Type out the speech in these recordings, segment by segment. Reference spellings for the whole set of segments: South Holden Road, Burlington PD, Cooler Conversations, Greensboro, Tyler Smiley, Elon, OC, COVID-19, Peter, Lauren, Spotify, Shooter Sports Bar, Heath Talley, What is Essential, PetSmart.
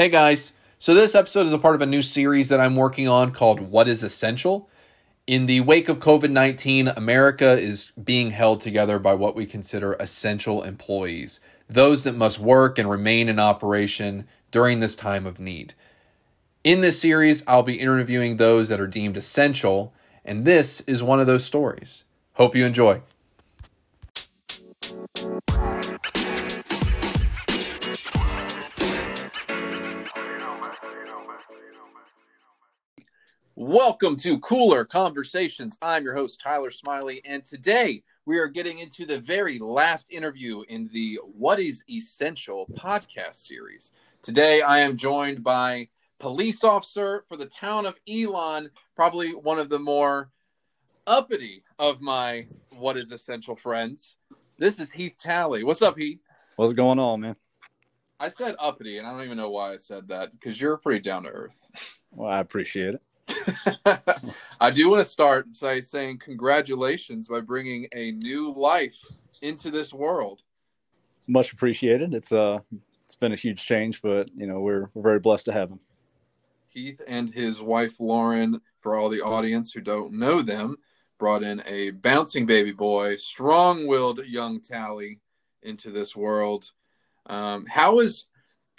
Hey guys, so this episode is a part of a new series that I'm working on called What is Essential? In the wake of COVID-19, America is being held together by what we consider essential employees, those that must work and remain in operation during this time of need. In this series, I'll be interviewing those that are deemed essential, and this is one of those stories. Hope you enjoy. Welcome to Cooler Conversations. I'm your host, Tyler Smiley, and today we are getting into the very last interview in the What is Essential podcast series. Today I am joined by police officer for the town of Elon, probably one of the more uppity of my What is Essential friends. This is Heath Talley. What's up, Heath? What's going on, man? I said uppity, and I don't even know why I said that, because you're pretty down to earth. Well, I appreciate it. I do want to start by saying congratulations by bringing a new life into this world. Much appreciated. It's been a huge change, but you know we're very blessed to have him. Heath and his wife Lauren, for all the audience who don't know them, brought in a bouncing baby boy, strong-willed young Tally into this world. How is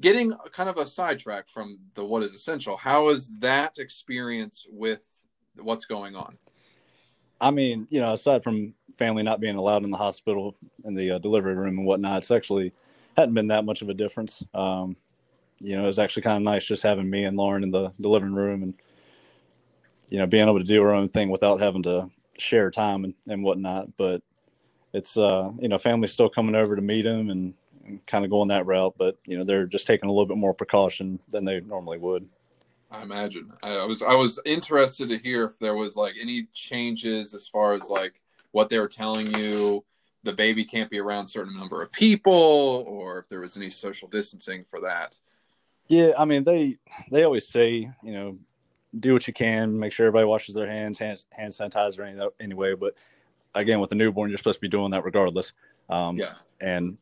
getting kind of a sidetrack from the What is Essential, how is that experience with what's going on? I mean, you know, aside from family not being allowed in the hospital, in the delivery room and whatnot, it's actually hadn't been that much of a difference. You know, it was actually kind of nice just having me and Lauren in the living room and, you know, being able to do our own thing without having to share time and whatnot. But it's, you know, family's still coming over to meet him and kind of going that route, but you know they're just taking a little bit more precaution than they normally would. I imagine. I was interested to hear if there was like any changes as far as like what they were telling you. The baby can't be around a certain number of people, or if there was any social distancing for that. Yeah, I mean they always say, you know, do what you can, make sure everybody washes their hands, hand sanitizer anyway. But again, with a newborn, you're supposed to be doing that regardless. Yeah, and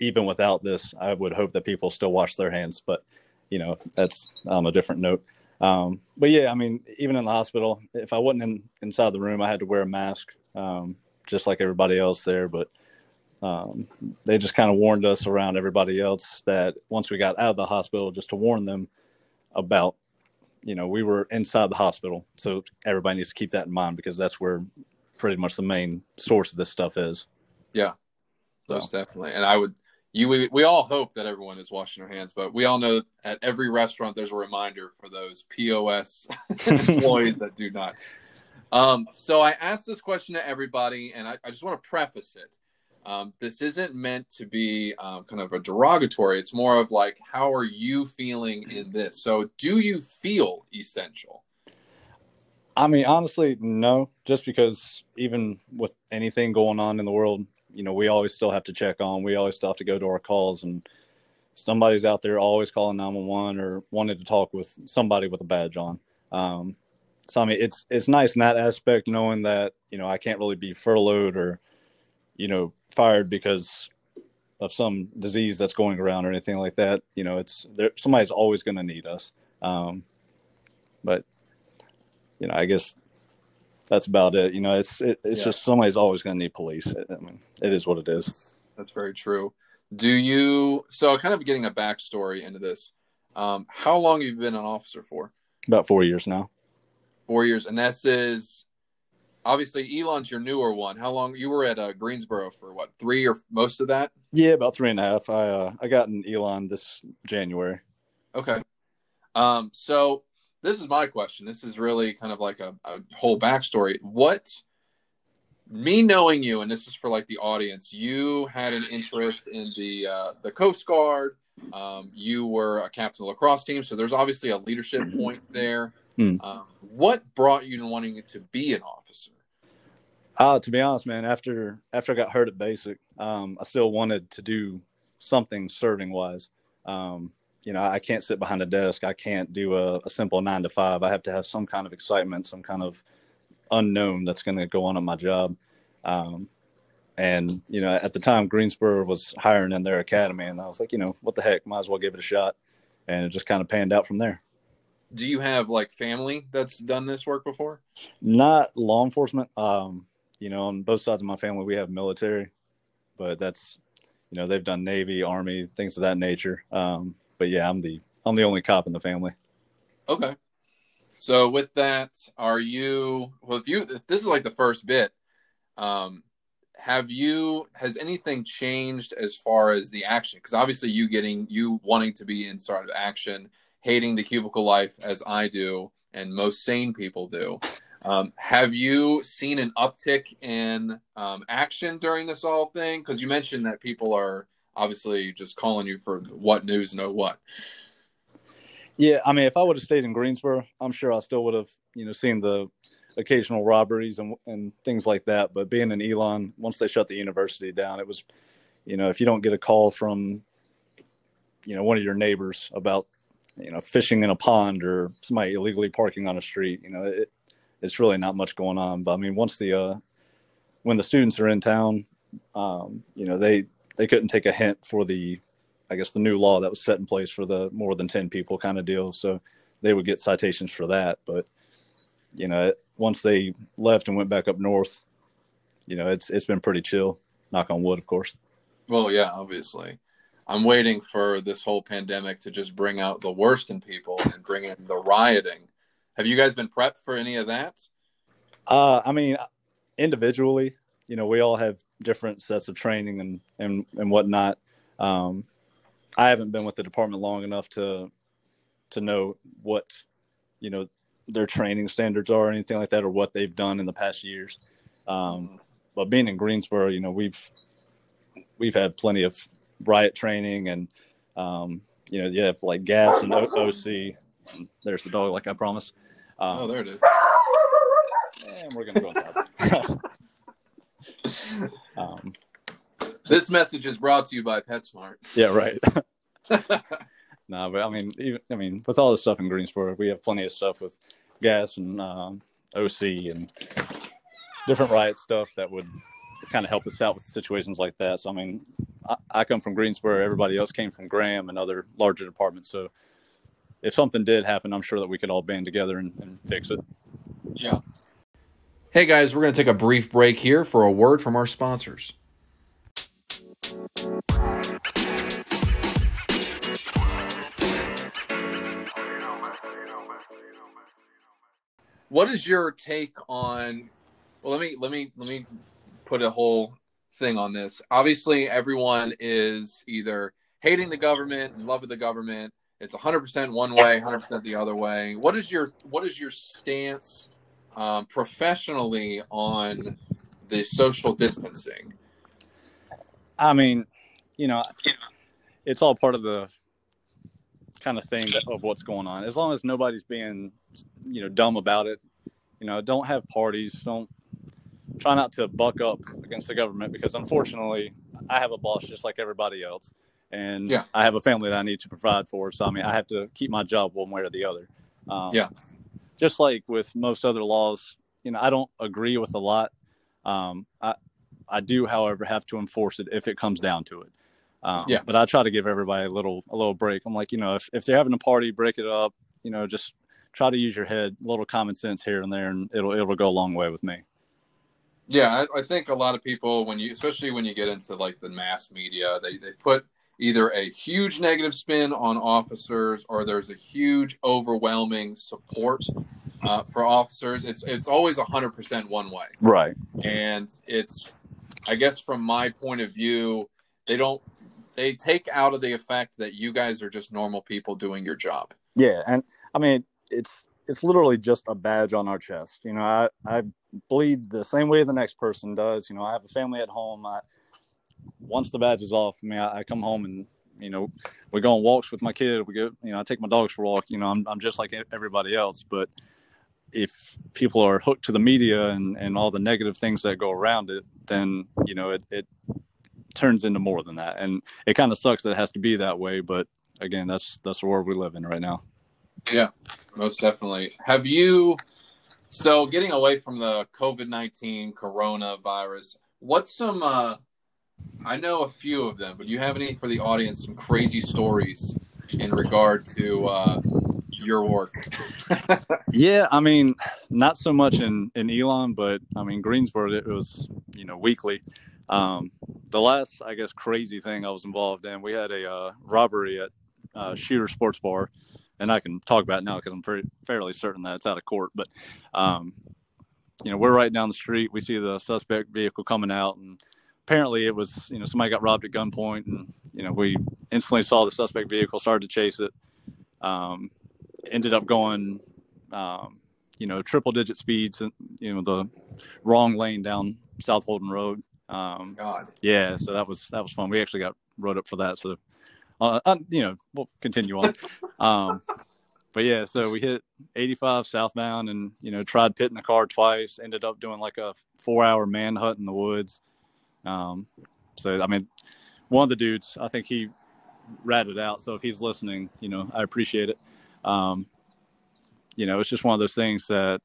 even without this, I would hope that people still wash their hands, but you know, that's a different note. But yeah, I mean, even in the hospital, if I wasn't inside the room, I had to wear a mask, just like everybody else there. But they just kind of warned us around everybody else that once we got out of the hospital, just to warn them about, you know, we were inside the hospital. So everybody needs to keep that in mind because that's where pretty much the main source of this stuff is. Yeah, most definitely. And I would, we all hope that everyone is washing their hands, but we all know at every restaurant there's a reminder for those POS employees that do not. So I asked this question to everybody, and I just want to preface it. This isn't meant to be kind of a derogatory. It's more of like, how are you feeling in this? So do you feel essential? I mean, honestly, no, just because even with anything going on in the world, you know, we always still have to check on. We always still have to go to our calls, and somebody's out there always calling 911 or wanted to talk with somebody with a badge on. So I mean, it's nice in that aspect, knowing that you know I can't really be furloughed or you know fired because of some disease that's going around or anything like that. You know, it's there. Somebody's always going to need us. But you know, I guess that's about it. You know, it's just somebody's always going to need police. I mean, it is what it is. That's very true. So kind of getting a backstory into this, how long have you been an officer for? About 4 years now. 4 years. And this is obviously Elon's your newer one. How long you were at Greensboro for what, 3 or most of that? Yeah, about 3.5. I got an Elon this January. Okay. So this is my question. This is really kind of like a whole backstory. Me knowing you, and this is for like the audience, you had an interest in the Coast Guard. You were a captain of the lacrosse team. So there's obviously a leadership point there. What brought you to wanting to be an officer? To be honest, man, after I got hurt at basic, I still wanted to do something serving wise. You know, I can't sit behind a desk. I can't do a simple 9-to-5. I have to have some kind of excitement, some kind of unknown that's going to go on at my job. And, you know, at the time, Greensboro was hiring in their academy. And I was like, you know, what the heck? Might as well give it a shot. and it just kind of panned out from there. Do you have like family that's done this work before? Not law enforcement. You know, on both sides of my family, we have military, but that's, you know, they've done Navy, Army, things of that nature. But yeah, I'm the only cop in the family. Okay. So with that, this is like the first bit. Has anything changed as far as the action? Because obviously you wanting to be in sort of action, hating the cubicle life as I do, and most sane people do. Have you seen an uptick in action during this all thing? Because you mentioned that people are obviously just calling you for what news, know what. Yeah, I mean, if I would have stayed in Greensboro, I'm sure I still would have, you know, seen the occasional robberies and things like that. But being in Elon, once they shut the university down, it was, you know, if you don't get a call from, you know, one of your neighbors about, you know, fishing in a pond or somebody illegally parking on a street, you know, it's really not much going on. But I mean, once when the students are in town, you know, they couldn't take a hint for the new law that was set in place for the more than 10 people kind of deal. So they would get citations for that. But, you know, once they left and went back up north, you know, it's been pretty chill. Knock on wood, of course. Well, yeah, obviously. I'm waiting for this whole pandemic to just bring out the worst in people and bring in the rioting. Have you guys been prepped for any of that? I mean, individually, you know, we all have different sets of training and whatnot. I haven't been with the department long enough to know what, you know, their training standards are or anything like that, or what they've done in the past years. But being in Greensboro, you know, we've had plenty of riot training and, you know, you have like gas and OC. There's the dog, like I promised. Oh, there it is. And we're going to go inside. This message is brought to you by PetSmart. Yeah, right. No, but I mean, with all the stuff in Greensboro, we have plenty of stuff with gas and OC and different riot stuff that would kind of help us out with situations like that. So, I mean, I come from Greensboro. Everybody else came from Graham and other larger departments. So if something did happen, I'm sure that we could all band together and fix it. Yeah. Hey, guys, we're going to take a brief break here for a word from our sponsors. What is your take on? Well, let me put a whole thing on this. Obviously, everyone is either hating the government, in love with the government. It's 100% one way, 100% the other way. What is your stance professionally on the social distancing? I mean, you know, it's all part of the kind of thing of what's going on. As long as nobody's being, you know, dumb about it, you know, don't have parties. Don't try not to buck up against the government, because unfortunately I have a boss just like everybody else. And yeah. I have a family that I need to provide for. So, I mean, I have to keep my job one way or the other. Yeah. Just like with most other laws, you know, I don't agree with a lot. I do, however, have to enforce it if it comes down to it. Yeah. But I try to give everybody a little break. I'm like, you know, if they're having a party, break it up. You know, just try to use your head, a little common sense here and there, and it'll go a long way with me. Yeah, I think a lot of people, especially when you get into like the mass media, they put either a huge negative spin on officers, or there's a huge overwhelming support for officers. It's always 100% one way. Right. And it's, I guess from my point of view, they take out of the effect that you guys are just normal people doing your job. Yeah. And I mean, it's literally just a badge on our chest. You know, I bleed the same way the next person does. You know, I have a family at home. Once the badge is off, I mean, I come home and, you know, we go on walks with my kid. We go, you know, I take my dogs for a walk. You know, I'm just like everybody else. But if people are hooked to the media and all the negative things that go around it, then, you know, it turns into more than that. And it kind of sucks that it has to be that way. But again, that's the world we live in right now. Yeah, most definitely. So getting away from the COVID-19 coronavirus, what's some, I know a few of them, but do you have any for the audience, some crazy stories in regard to your work? Yeah, I mean, not so much in Elon, but I mean, Greensboro, it was, you know, weekly. The last, I guess, crazy thing I was involved in, we had a robbery at Shooter Sports Bar, and I can talk about it now because I'm fairly certain that it's out of court. But, you know, we're right down the street. We see the suspect vehicle coming out, and apparently it was, you know, somebody got robbed at gunpoint, and, you know, we instantly saw the suspect vehicle, started to chase it, ended up going, you know, triple-digit speeds, and, you know, the wrong lane down South Holden Road. God. Yeah, so that was fun. We actually got wrote up for that, so you know, we'll continue on. But yeah, so we hit 85 southbound, and, you know, tried pitting the car twice, ended up doing like a 4-hour manhunt in the woods. So I mean, one of the dudes, I think he ratted out, so if he's listening, you know, I appreciate it. You know, it's just one of those things that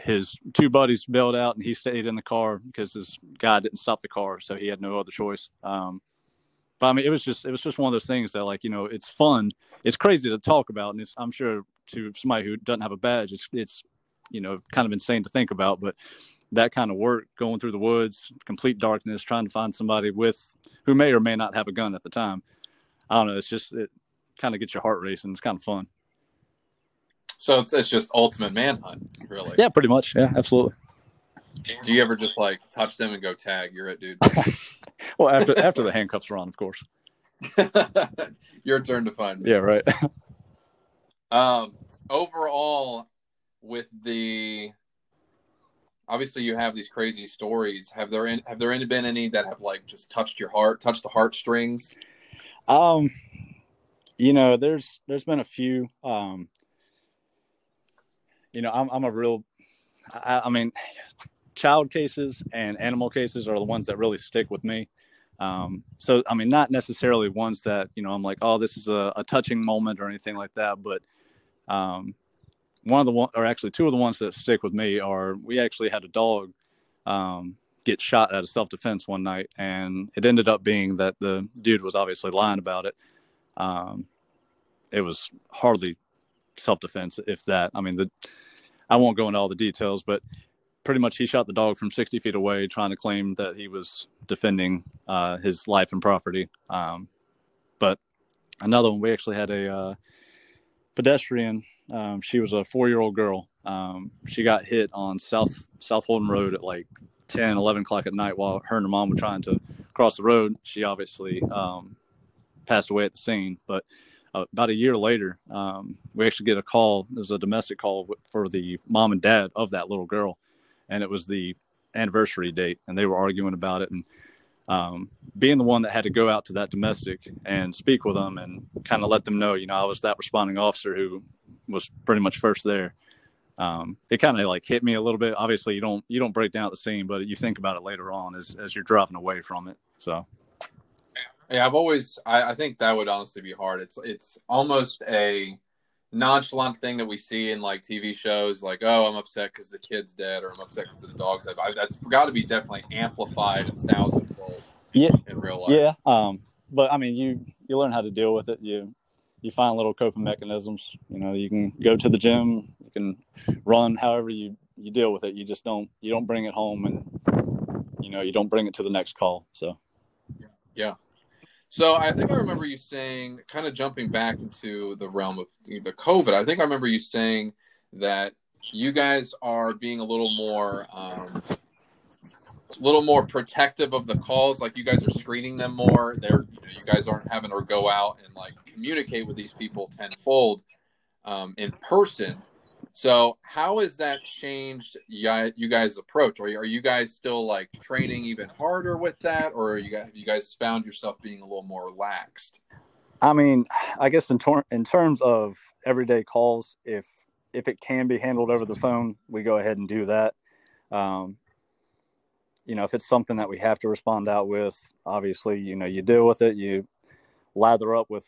his two buddies bailed out, and he stayed in the car because this guy didn't stop the car, so he had no other choice. But I mean, it was just one of those things that, like, you know, it's fun, it's crazy to talk about, and it's, I'm sure to somebody who doesn't have a badge, it's you know, kind of insane to think about. But that kind of work, going through the woods, complete darkness, trying to find somebody with who may or may not have a gun at the time, I don't know, it's just, it kind of gets your heart racing. It's kind of fun. So it's just ultimate manhunt, really. Yeah, pretty much. Yeah, absolutely. Do you ever just, like, touch them and go, tag, you're it, dude? Well, after the handcuffs are on, of course. Your turn to find me. Yeah, right. Overall, with the – obviously you have these crazy stories. Have there been any that have, like, just touched your heart, touched the heartstrings? You know, there's been a few – you know, I'm a real, I mean, child cases and animal cases are the ones that really stick with me. So, I mean, not necessarily ones that, you know, I'm like, oh, this is a touching moment or anything like that. But two of the ones that stick with me are, we actually had a dog get shot out of self-defense one night. And it ended up being that the dude was obviously lying about it. It was hardly self-defense, if that. I mean, I won't go into all the details, but pretty much he shot the dog from 60 feet away, trying to claim that he was defending his life and property. But another one, we actually had a pedestrian. She was a 4-year-old girl. She got hit on South Holden Road at like 10, 11 o'clock at night while her and her mom were trying to cross the road. She obviously passed away at the scene, but about a year later, we actually get a call. It was a domestic call for the mom and dad of that little girl, and it was the anniversary date, and they were arguing about it. And being the one that had to go out to that domestic and speak with them and kind of let them know, you know, I was that responding officer who was pretty much first there. It kind of like hit me a little bit. Obviously, you don't break down at the scene, but you think about it later on as you're driving away from it. So. Yeah, I think that would honestly be hard. It's almost a nonchalant thing that we see in, like, TV shows, like, oh, I'm upset because the kid's dead, or I'm upset because the dog's dead. That's got to be definitely amplified a thousandfold in real life. Yeah, but, I mean, you learn how to deal with it. You find little coping mechanisms. You know, you can go to the gym, you can run, however you deal with it. You just don't bring it home, and, you know, you don't bring it to the next call. So, yeah. So I think I remember you saying, kind of jumping back into the realm of the COVID, I think I remember you saying that you guys are being a little more protective of the calls. Like, you guys are screening them more. You guys aren't having to go out and, like, communicate with these people tenfold in person. So how has that changed you guys' approach? Are you guys still, like, training even harder with that? Or have you guys found yourself being a little more relaxed? I mean, I guess in terms of everyday calls, if it can be handled over the phone, we go ahead and do that. You know, if it's something that we have to respond out with, obviously, you know, you deal with it. You lather up with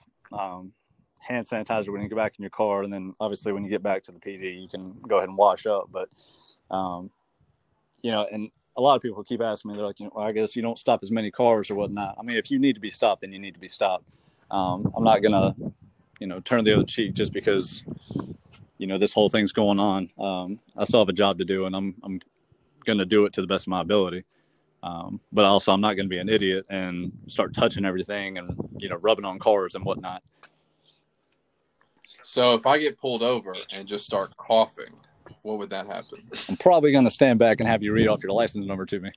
hand sanitizer when you go back in your car, and then obviously when you get back to the PD, you can go ahead and wash up. But you know, and a lot of people keep asking me, they're like, you know, well, I guess you don't stop as many cars or whatnot. I mean, if you need to be stopped, then you need to be stopped. I'm not gonna, you know, turn the other cheek just because, you know, this whole thing's going on. I still have a job to do, and I'm going to do it to the best of my ability. But also I'm not going to be an idiot and start touching everything and, you know, rubbing on cars and whatnot. So if I get pulled over and just start coughing, what would that happen? I'm probably going to stand back and have you read off your license number to me.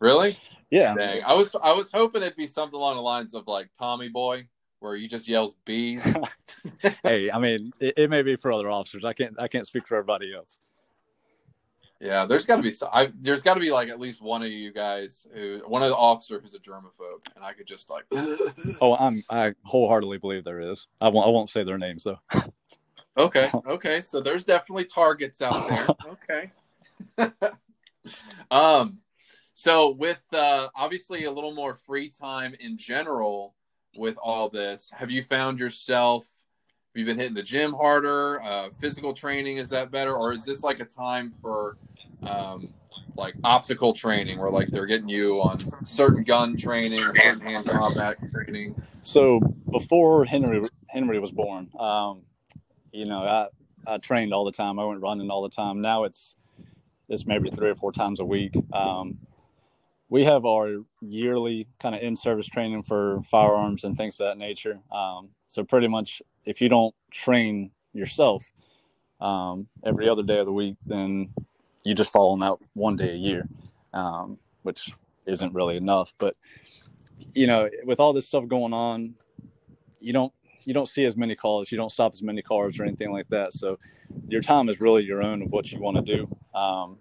Really? Yeah. Dang. I was hoping it'd be something along the lines of like Tommy Boy, where you just yells bees. Hey, I mean, it may be for other officers. I can't speak for everybody else. Yeah, there's got to be like at least one of you guys, one of the officers who's a germaphobe, and I could just like. Oh, I wholeheartedly believe there is. I won't say their names though. Okay. So there's definitely targets out there. Okay. So with obviously a little more free time in general with all this, have you found yourself? Have you been hitting the gym harder? Physical training, is that better? Or is this like a time for like optical training where like they're getting you on certain gun training, certain hand combat training? So before Henry was born, you know, I trained all the time. I went running all the time. Now it's maybe 3 or 4 times a week. We have our yearly kind of in-service training for firearms and things of that nature. So pretty much if you don't train yourself every other day of the week, then you just fall on that one day a year, which isn't really enough. But, you know, with all this stuff going on, you don't see as many calls. You don't stop as many cars or anything like that. So your time is really your own of what you want to do.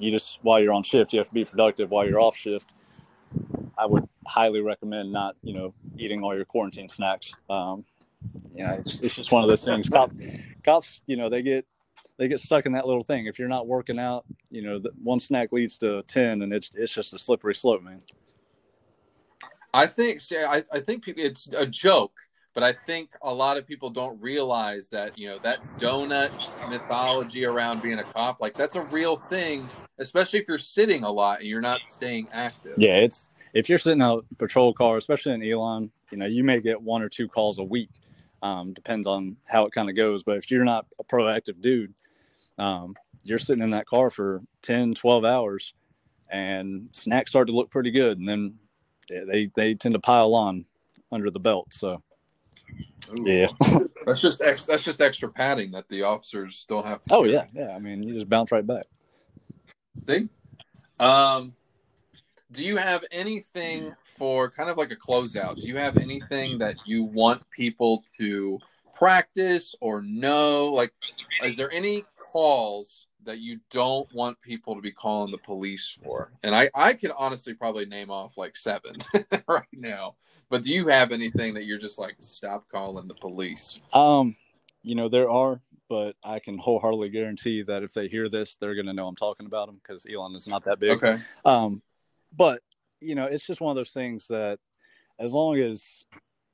You just, while you're on shift, you have to be productive. While you're off shift, I would highly recommend not, you know, eating all your quarantine snacks. You know, it's just one of those things. Cops, you know, they get stuck in that little thing. If you're not working out, you know, one snack leads to 10, and it's just a slippery slope, man. I think people, it's a joke, but I think a lot of people don't realize that, you know, that donut mythology around being a cop, like that's a real thing, especially if you're sitting a lot and you're not staying active. Yeah, it's if you're sitting in a patrol car, especially in Elon, you know, you may get 1 or 2 calls a week. Depends on how it kind of goes. But if you're not a proactive dude, you're sitting in that car for 10, 12 hours and snacks start to look pretty good. And then they tend to pile on under the belt. So. Ooh. Yeah, that's just extra padding that the officers don't have to do. Oh yeah, yeah. I mean, you just bounce right back. See, do you have anything for kind of like a closeout? Do you have anything that you want people to practice or know? Like, is there any calls that you don't want people to be calling the police for? And I could honestly probably name off like 7 right now, but do you have anything that you're just like, stop calling the police? You know, there are, but I can wholeheartedly guarantee that if they hear this, they're going to know I'm talking about them because Elon is not that big. Okay. But you know, it's just one of those things that as long as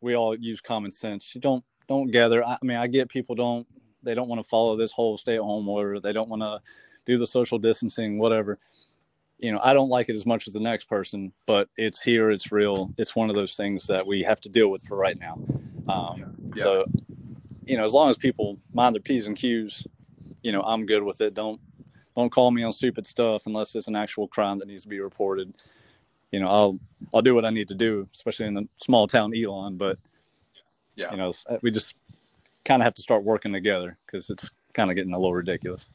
we all use common sense, you don't gather. I mean, I get people don't want to follow this whole stay-at-home order. They don't want to do the social distancing, whatever. You know, I don't like it as much as the next person, but it's here, it's real. It's one of those things that we have to deal with for right now. Yeah. So, you know, as long as people mind their P's and Q's, you know, I'm good with it. Don't call me on stupid stuff unless it's an actual crime that needs to be reported. You know, I'll do what I need to do, especially in the small town Elon, but, yeah. You know, we just kind of have to start working together because it's kind of getting a little ridiculous.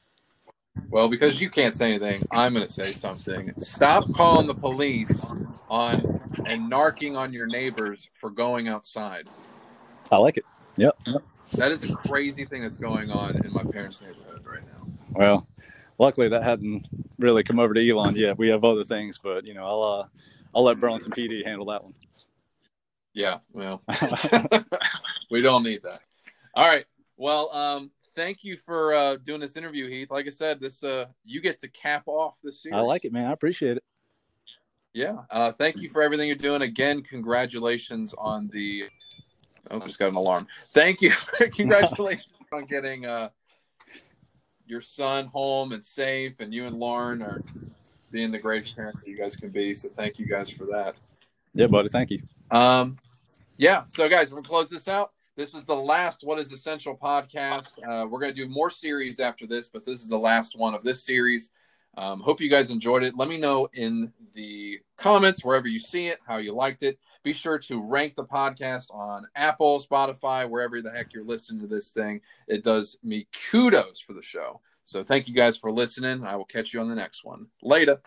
Well, because you can't say anything, I'm going to say something. Stop calling the police on and narking on your neighbors for going outside. I like it. Yep. That is a crazy thing that's going on in my parents' neighborhood right now. Well, luckily that hadn't really come over to Elon yet. We have other things, but you know, I'll let Burlington PD handle that one. Yeah, well, we don't need that. All right. Well, thank you for doing this interview, Heath. Like I said, this you get to cap off this series. I like it, man. I appreciate it. Yeah. Thank you for everything you're doing. Again, congratulations on the. Oh, just got an alarm. Thank you. Congratulations on getting your son home and safe, and you and Lauren are being the greatest parents that you guys can be. So thank you guys for that. Yeah, buddy. Thank you. Yeah. So guys, we're gonna close this out. This is the last What is Essential podcast. We're going to do more series after this, but this is the last one of this series. Hope you guys enjoyed it. Let me know in the comments, wherever you see it, how you liked it. Be sure to rank the podcast on Apple, Spotify, wherever the heck you're listening to this thing. It does me kudos for the show. So thank you guys for listening. I will catch you on the next one. Later.